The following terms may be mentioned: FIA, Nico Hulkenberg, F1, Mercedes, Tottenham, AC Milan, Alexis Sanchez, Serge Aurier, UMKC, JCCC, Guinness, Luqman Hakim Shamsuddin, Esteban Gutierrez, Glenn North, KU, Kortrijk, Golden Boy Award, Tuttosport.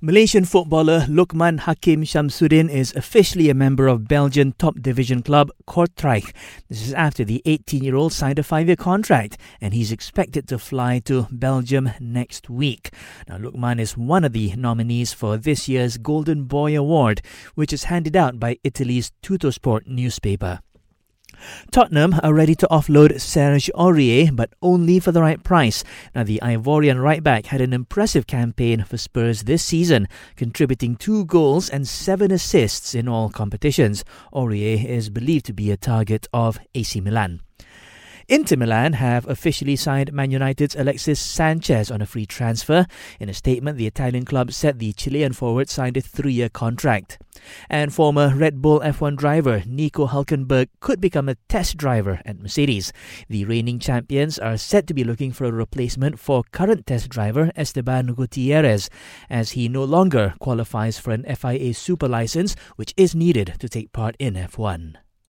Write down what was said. Malaysian footballer Luqman Hakim Shamsuddin is officially a member of Belgian top division club Kortrijk. This is after the 18-year-old signed a 5-year contract, and he's expected to fly to Belgium next week. Now, Luqman is one of the nominees for this year's Golden Boy Award, which is handed out by Italy's Tuttosport newspaper. Tottenham are ready to offload Serge Aurier, but only for the right price. Now, the Ivorian right-back had an impressive campaign for Spurs this season, contributing 2 goals and 7 assists in all competitions. Aurier is believed to be a target of AC Milan. Inter Milan have officially signed Man United's Alexis Sanchez on a free transfer. In a statement, the Italian club said the Chilean forward signed a 3-year contract. And former Red Bull F1 driver Nico Hulkenberg could become a test driver at Mercedes. The reigning champions are said to be looking for a replacement for current test driver Esteban Gutierrez, as he no longer qualifies for an FIA super license, which is needed to take part in F1.